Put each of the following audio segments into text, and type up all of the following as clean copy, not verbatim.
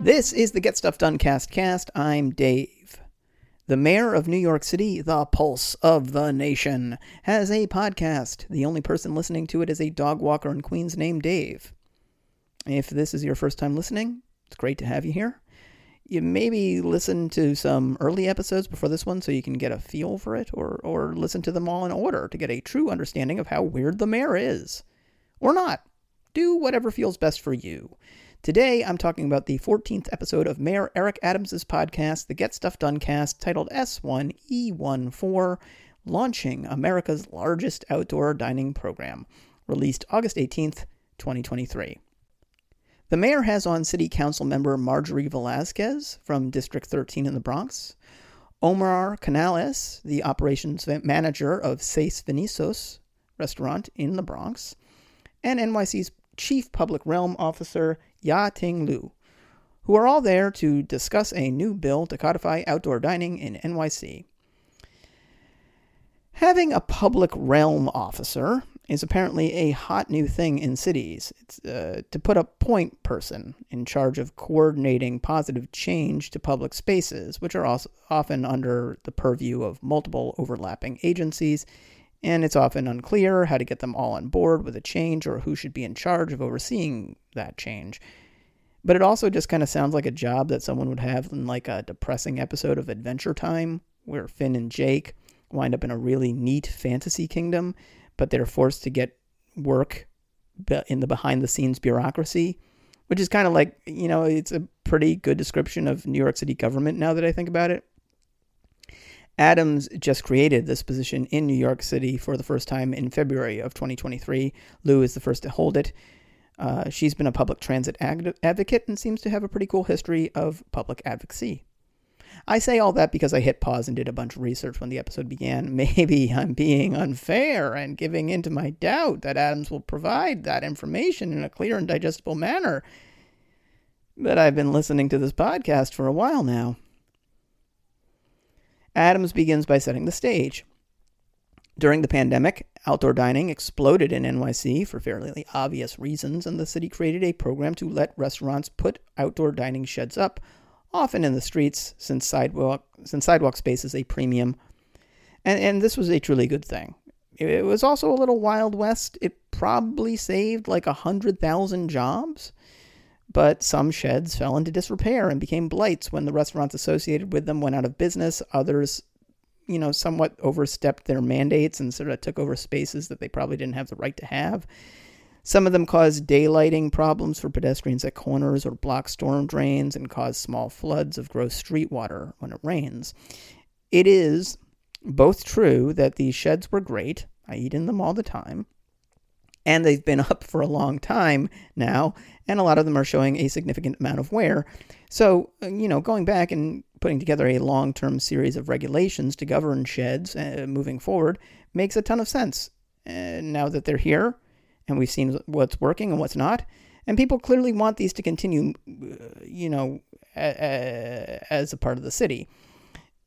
This is the Get Stuff Done Cast. I'm Dave. The mayor of New York City, the pulse of the nation, has a podcast. The only person listening to it is a dog walker in Queens named Dave. If this is your first time listening, it's great to have you here. You maybe listen to some early episodes before this one so you can get a feel for it, or listen to them all in order to get a true understanding of how weird the mayor is. Or not. Do whatever feels best for you. Today, I'm talking about the 14th episode of Mayor Eric Adams' podcast, the Get Stuff Done Cast, titled S1E14, Launching America's Largest Outdoor Dining Program, released August 18th, 2023. The mayor has on City Council member Marjorie Velázquez from District 13 in the Bronx, Omar Canales, the operations manager of Seis Vecinos restaurant in the Bronx, and NYC's Chief Public Realm Officer Ya-Ting Liu, who are all there to discuss a new bill to codify outdoor dining in NYC. Having a public realm officer is apparently a hot new thing in cities. It's to put a point person in charge of coordinating positive change to public spaces, which are also often under the purview of multiple overlapping agencies, and it's often unclear how to get them all on board with a change or who should be in charge of overseeing that change. But it also just kind of sounds like a job that someone would have in like a depressing episode of Adventure Time where Finn and Jake wind up in a really neat fantasy kingdom, but they're forced to get work in the behind-the-scenes bureaucracy, which is kind of like, you know, it's a pretty good description of New York City government now that I think about it. Adams just created this position in New York City for the first time in February of 2023. Lou is the first to hold it. She's been a public transit advocate and seems to have a pretty cool history of public advocacy. I say all that because I hit pause and did a bunch of research when the episode began. Maybe I'm being unfair and giving in to my doubt that Adams will provide that information in a clear and digestible manner. But I've been listening to this podcast for a while now. Adams begins by setting the stage. During the pandemic, outdoor dining exploded in NYC for fairly obvious reasons, and the city created a program to let restaurants put outdoor dining sheds up, often in the streets, since sidewalk space is a premium. And this was a truly good thing. It was also a little Wild West. It probably saved like 100,000 jobs. But some sheds fell into disrepair and became blights when the restaurants associated with them went out of business. Others, you know, somewhat overstepped their mandates and sort of took over spaces that they probably didn't have the right to have. Some of them caused daylighting problems for pedestrians at corners or blocked storm drains and caused small floods of gross street water when it rains. It is both true that these sheds were great. I eat in them all the time. And they've been up for a long time now, and a lot of them are showing a significant amount of wear. So, you know, going back and putting together a long-term series of regulations to govern sheds moving forward makes a ton of sense. Now that they're here, and we've seen what's working and what's not, and people clearly want these to continue, you know, as a part of the city.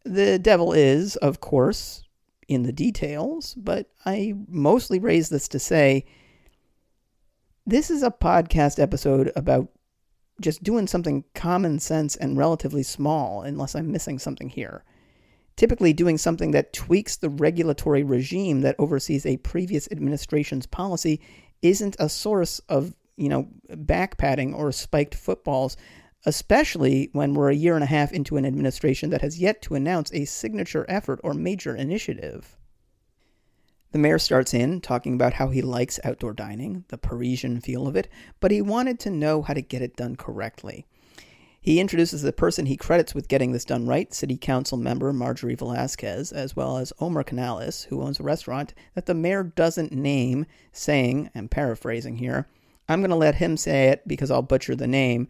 The devil is, of course, in the details, but I mostly raise this to say, this is a podcast episode about just doing something common sense and relatively small, unless I'm missing something here. Typically doing something that tweaks the regulatory regime that oversees a previous administration's policy isn't a source of, you know, backpatting or spiked footballs, especially when we're a year and a half into an administration that has yet to announce a signature effort or major initiative. The mayor starts in talking about how he likes outdoor dining, the Parisian feel of it, but he wanted to know how to get it done correctly. He introduces the person he credits with getting this done right, City Council member Marjorie Velázquez, as well as Omar Canales, who owns a restaurant that the mayor doesn't name, saying, I'm paraphrasing here, I'm going to let him say it because I'll butcher the name,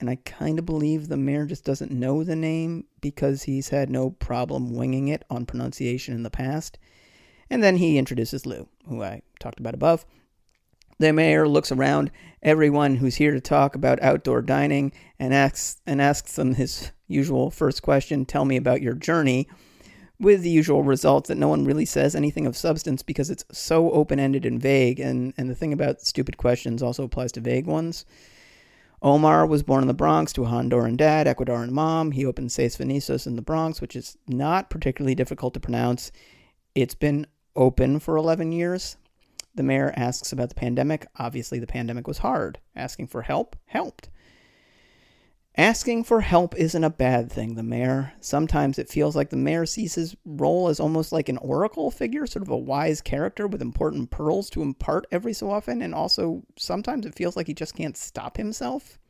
And I kind of believe the mayor just doesn't know the name because he's had no problem winging it on pronunciation in the past. And then he introduces Liu, who I talked about above. The mayor looks around everyone who's here to talk about outdoor dining and asks them his usual first question, tell me about your journey, with the usual results that no one really says anything of substance because it's so open-ended and vague. And the thing about stupid questions also applies to vague ones. Omar was born in the Bronx to a Honduran dad, Ecuadorian mom. He opened Seis Vecinos in the Bronx, which is not particularly difficult to pronounce. It's been open for 11 years. The mayor asks about the pandemic. Obviously, the pandemic was hard. Asking for help helped. Asking for help isn't a bad thing, the mayor. Sometimes it feels like the mayor sees his role as almost like an oracle figure, sort of a wise character with important pearls to impart every so often, and also sometimes it feels like he just can't stop himself.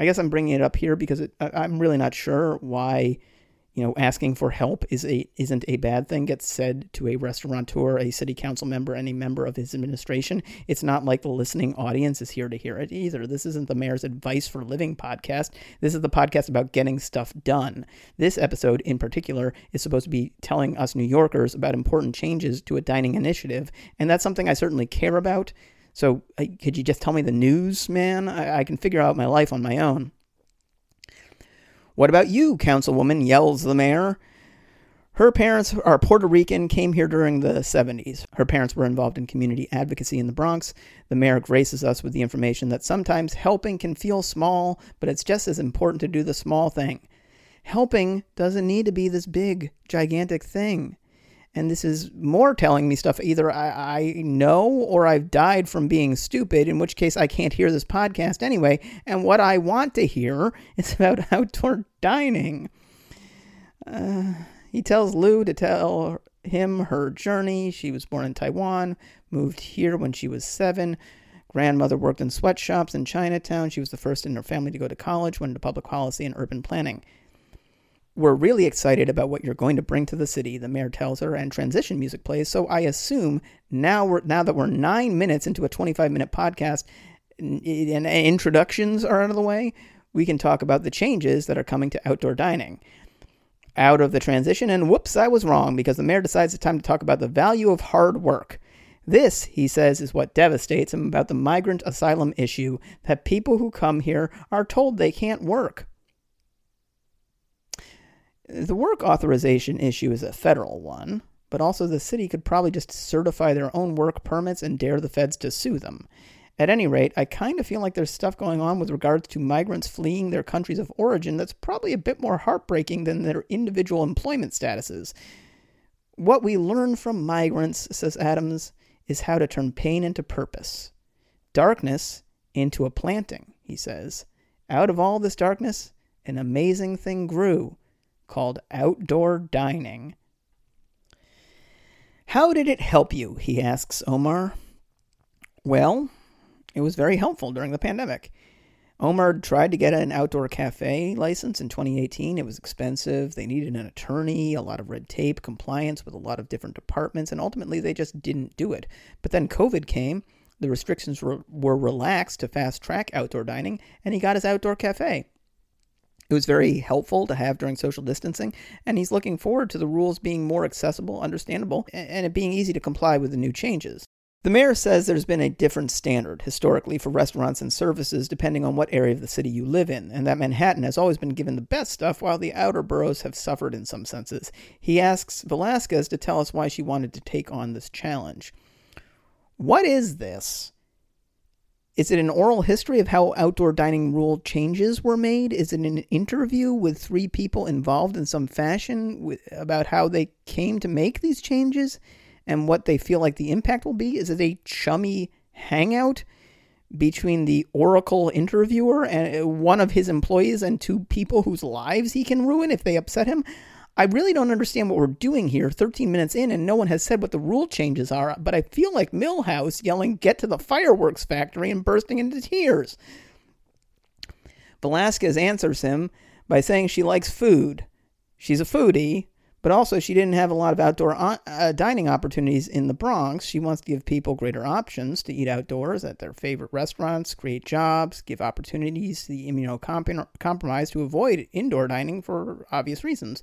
I guess I'm bringing it up here because I'm really not sure why, asking for help isn't a bad thing gets said to a restaurateur, a city council member, any member of his administration. It's not like the listening audience is here to hear it either. This isn't the Mayor's Advice for Living podcast. This is the podcast about getting stuff done. This episode in particular is supposed to be telling us New Yorkers about important changes to a dining initiative, and that's something I certainly care about. So could you just tell me the news, man? I can figure out my life on my own. What about you, councilwoman, yells the mayor. Her parents are Puerto Rican, came here during the 70s. Her parents were involved in community advocacy in the Bronx. The mayor graces us with the information that sometimes helping can feel small, but it's just as important to do the small thing. Helping doesn't need to be this big, gigantic thing. And this is more telling me stuff either I know or I've died from being stupid, in which case I can't hear this podcast anyway. And what I want to hear is about outdoor dining. He tells Liu to tell him her journey. She was born in Taiwan, moved here when she was 7. Grandmother worked in sweatshops in Chinatown. She was the first in her family to go to college, went into public policy and urban planning. We're really excited about what you're going to bring to the city, the mayor tells her, and transition music plays. So I assume now that we're 9 minutes into a 25-minute podcast and introductions are out of the way, we can talk about the changes that are coming to outdoor dining. Out of the transition, and whoops, I was wrong, because the mayor decides it's time to talk about the value of hard work. This, he says, is what devastates him about the migrant asylum issue, that people who come here are told they can't work. The work authorization issue is a federal one, but also the city could probably just certify their own work permits and dare the feds to sue them. At any rate, I kind of feel like there's stuff going on with regards to migrants fleeing their countries of origin that's probably a bit more heartbreaking than their individual employment statuses. What we learn from migrants, says Adams, is how to turn pain into purpose. Darkness into a planting, he says. Out of all this darkness, an amazing thing grew, called outdoor dining. How did it help you? He asks Omar. Well, it was very helpful during the pandemic. Omar tried to get an outdoor cafe license in 2018. It was expensive. They needed an attorney, a lot of red tape, compliance with a lot of different departments, and ultimately they just didn't do it. But then COVID came. The restrictions were relaxed to fast-track outdoor dining, and he got his outdoor cafe. It was very helpful to have during social distancing, and he's looking forward to the rules being more accessible, understandable, and it being easy to comply with the new changes. The mayor says there's been a different standard historically for restaurants and services depending on what area of the city you live in, and that Manhattan has always been given the best stuff while the outer boroughs have suffered in some senses. He asks Velázquez to tell us why she wanted to take on this challenge. What is this? Is it an oral history of how outdoor dining rule changes were made? Is it an interview with 3 people involved in some fashion about how they came to make these changes and what they feel like the impact will be? Is it a chummy hangout between the oracle interviewer and one of his employees and 2 people whose lives he can ruin if they upset him? I really don't understand what we're doing here 13 minutes in, and no one has said what the rule changes are, but I feel like Milhouse yelling, "Get to the fireworks factory," and bursting into tears. Velázquez answers him by saying she likes food. She's a foodie, But also, she didn't have a lot of outdoor dining opportunities in the Bronx. She wants to give people greater options to eat outdoors at their favorite restaurants, create jobs, give opportunities to the immunocompromised to avoid indoor dining for obvious reasons.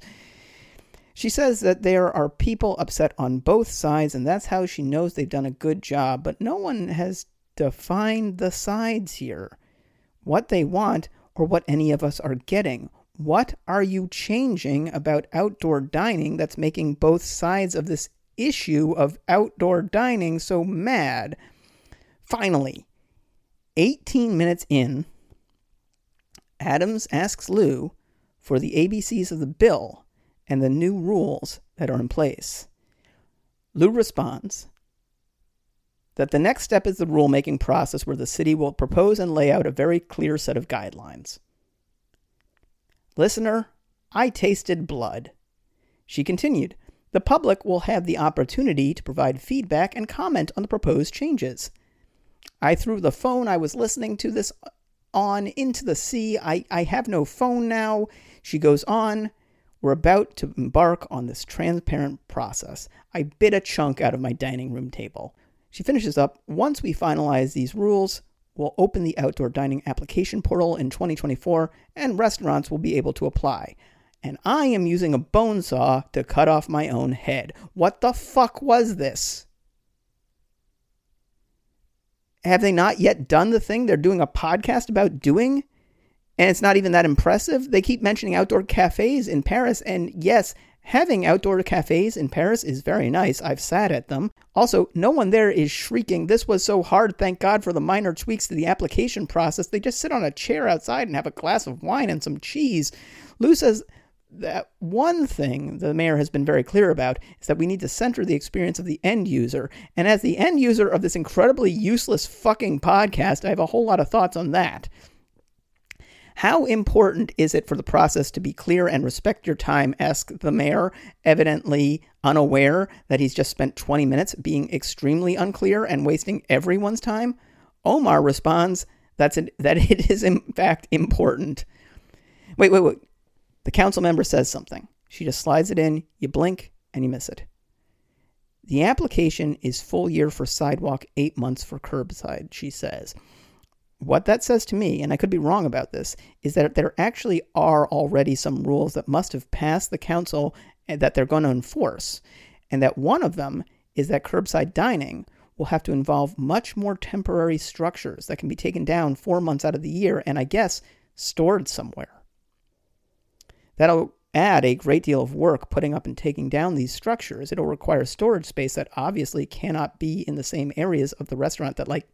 She says that there are people upset on both sides, and that's how she knows they've done a good job. But no one has defined the sides here, what they want, or what any of us are getting. What are you changing about outdoor dining that's making both sides of this issue of outdoor dining so mad? Finally, 18 minutes in, Adams asks Liu for the ABCs of the bill and the new rules that are in place. Liu responds that the next step is the rulemaking process where the city will propose and lay out a very clear set of guidelines. Listener, I tasted blood. She continued, the public will have the opportunity to provide feedback and comment on the proposed changes. I threw the phone I was listening to this on into the sea. I have no phone now. She goes on, we're about to embark on this transparent process. I bit a chunk out of my dining room table. She finishes up, once we finalize these rules, will open the outdoor dining application portal in 2024, and restaurants will be able to apply. And I am using a bone saw to cut off my own head. What the fuck was this? Have they not yet done the thing they're doing a podcast about doing? And it's not even that impressive. They keep mentioning outdoor cafes in Paris, and yes, having outdoor cafes in Paris is very nice. I've sat at them. Also, no one there is shrieking, this was so hard, thank God for the minor tweaks to the application process. They just sit on a chair outside and have a glass of wine and some cheese. Liu says that one thing the mayor has been very clear about is that we need to center the experience of the end user. And as the end user of this incredibly useless fucking podcast, I have a whole lot of thoughts on that. How important is it for the process to be clear and respect your time, asked the mayor, evidently unaware that he's just spent 20 minutes being extremely unclear and wasting everyone's time? Omar responds that it is in fact important. Wait. The council member says something. She just slides it in, you blink, and you miss it. The application is full year for sidewalk, 8 months for curbside, she says. What that says to me, and I could be wrong about this, is that there actually are already some rules that must have passed the council and that they're going to enforce, and that one of them is that curbside dining will have to involve much more temporary structures that can be taken down 4 months out of the year and, I guess, stored somewhere. That'll add a great deal of work putting up and taking down these structures. It'll require storage space that obviously cannot be in the same areas of the restaurant that, like,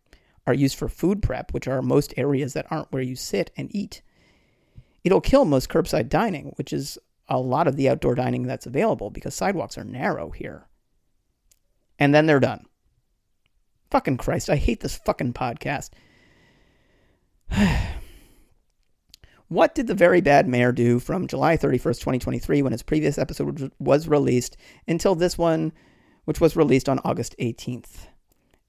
are used for food prep, which are most areas that aren't where you sit and eat. It'll kill most curbside dining, which is a lot of the outdoor dining that's available because sidewalks are narrow here. And then they're done. Fucking Christ, I hate this fucking podcast. What did the very bad mayor do from July 31st, 2023, when his previous episode was released, until this one, which was released on August 18th?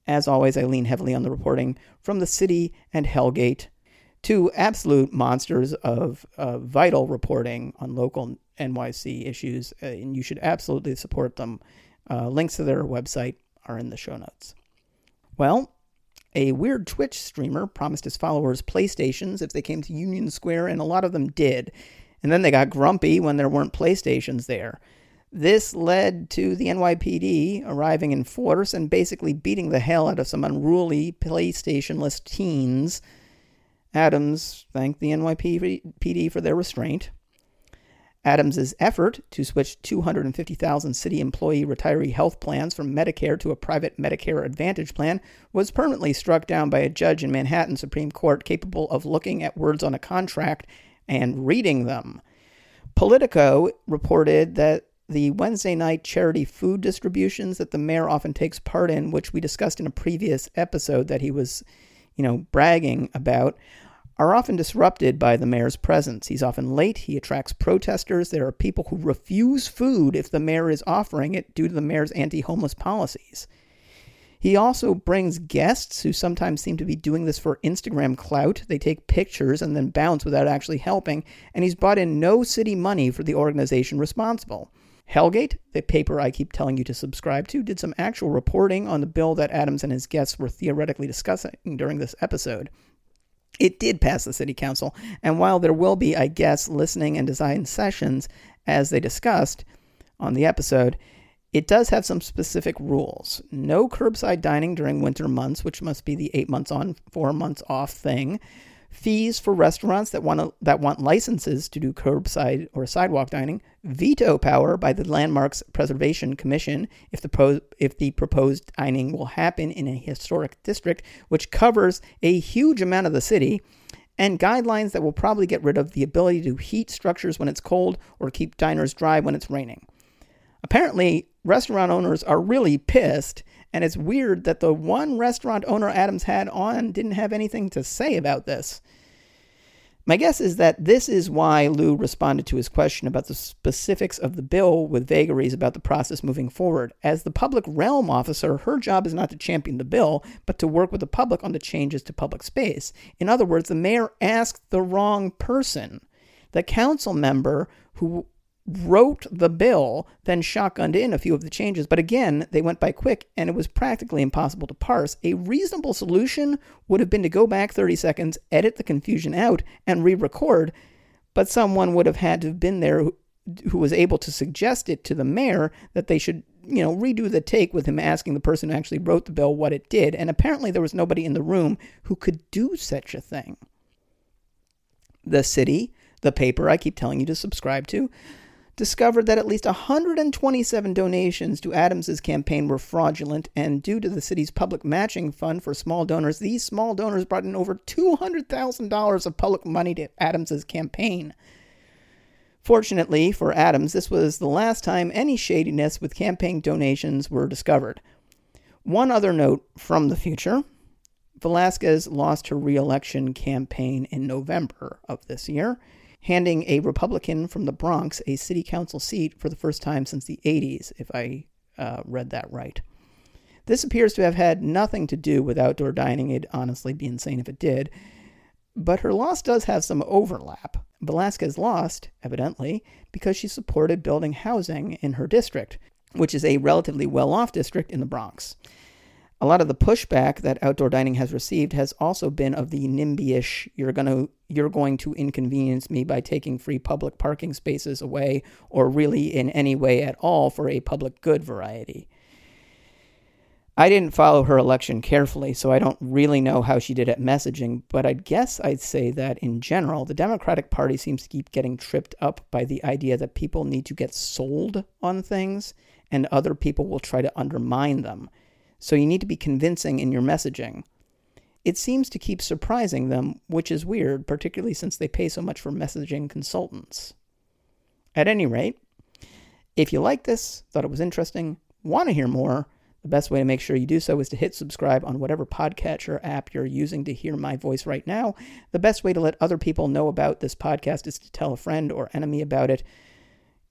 As always, I lean heavily on the reporting from The City and Hell Gate, two absolute monsters of vital reporting on local NYC issues, and you should absolutely support them. Links to their website are in the show notes. Well, a weird Twitch streamer promised his followers PlayStations if they came to Union Square, and a lot of them did. And then they got grumpy when there weren't PlayStations there. This led to the NYPD arriving in force and basically beating the hell out of some unruly PlayStationless teens. Adams thanked the NYPD for their restraint. Adams' effort to switch 250,000 city employee retiree health plans from Medicare to a private Medicare Advantage plan was permanently struck down by a judge in Manhattan Supreme Court capable of looking at words on a contract and reading them. Politico reported that the Wednesday night charity food distributions that the mayor often takes part in, which we discussed in a previous episode that he was, bragging about, are often disrupted by the mayor's presence. He's often late. He attracts protesters. There are people who refuse food if the mayor is offering it due to the mayor's anti-homeless policies. He also brings guests who sometimes seem to be doing this for Instagram clout. They take pictures and then bounce without actually helping, and he's brought in no city money for the organization responsible. Hell Gate, the paper I keep telling you to subscribe to, did some actual reporting on the bill that Adams and his guests were theoretically discussing during this episode. It did pass the city council, and while there will be, I guess, listening and design sessions as they discussed on the episode, it does have some specific rules. No curbside dining during winter months, which must be the 8 months on, 4 months off thing. Fees for restaurants that want licenses to do curbside or sidewalk dining. Veto power by the Landmarks Preservation Commission if the proposed dining will happen in a historic district, which covers a huge amount of the city. And guidelines that will probably get rid of the ability to heat structures when it's cold or keep diners dry when it's raining. Apparently, restaurant owners are really pissed, and it's weird that the one restaurant owner Adams had on didn't have anything to say about this. My guess is that this is why Liu responded to his question about the specifics of the bill with vagaries about the process moving forward. As the public realm officer, her job is not to champion the bill, but to work with the public on the changes to public space. In other words, the mayor asked the wrong person. The council member who wrote the bill, then shotgunned in a few of the changes, but again, they went by quick and it was practically impossible to parse. A reasonable solution would have been to go back 30 seconds, edit the confusion out, and re-record, but someone would have had to have been there who was able to suggest it to the mayor that they should, redo the take with him asking the person who actually wrote the bill what it did, and apparently there was nobody in the room who could do such a thing. The city, the paper I keep telling you to subscribe to, discovered that at least 127 donations to Adams's campaign were fraudulent, and due to the city's public matching fund for small donors, these small donors brought in over $200,000 of public money to Adams's campaign. Fortunately for Adams, this was the last time any shadiness with campaign donations were discovered. One other note from the future: Velázquez lost her re-election campaign in November of this year, handing a Republican from the Bronx a city council seat for the first time since the 80s, if I read that right. This appears to have had nothing to do with outdoor dining. It'd honestly be insane if it did. But her loss does have some overlap. Velázquez lost, evidently, because she supported building housing in her district, which is a relatively well-off district in the Bronx. A lot of the pushback that outdoor dining has received has also been of the NIMBY-ish, you're going to inconvenience me by taking free public parking spaces away, or really in any way at all for a public good variety. I didn't follow her election carefully, so I don't really know how she did at messaging, but I guess I'd say that in general, the Democratic Party seems to keep getting tripped up by the idea that people need to get sold on things, and other people will try to undermine them. So you need to be convincing in your messaging. It seems to keep surprising them, which is weird, particularly since they pay so much for messaging consultants. At any rate, if you like this, thought it was interesting, want to hear more, the best way to make sure you do so is to hit subscribe on whatever podcatcher app you're using to hear my voice right now. The best way to let other people know about this podcast is to tell a friend or enemy about it.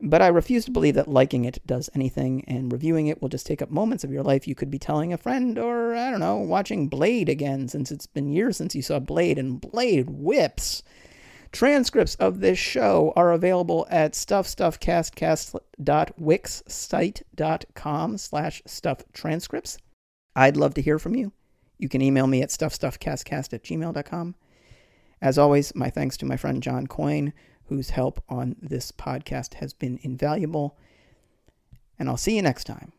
But I refuse to believe that liking it does anything, and reviewing it will just take up moments of your life you could be telling a friend, or, I don't know, watching Blade again, since it's been years since you saw Blade, and Blade whips. Transcripts of this show are available at stuffstuffcastcast.wixsite.com/stufftranscripts. I'd love to hear from you. You can email me at stuffstuffcastcast@gmail.com. As always, my thanks to my friend John Coyne, whose help on this podcast has been invaluable. And I'll see you next time.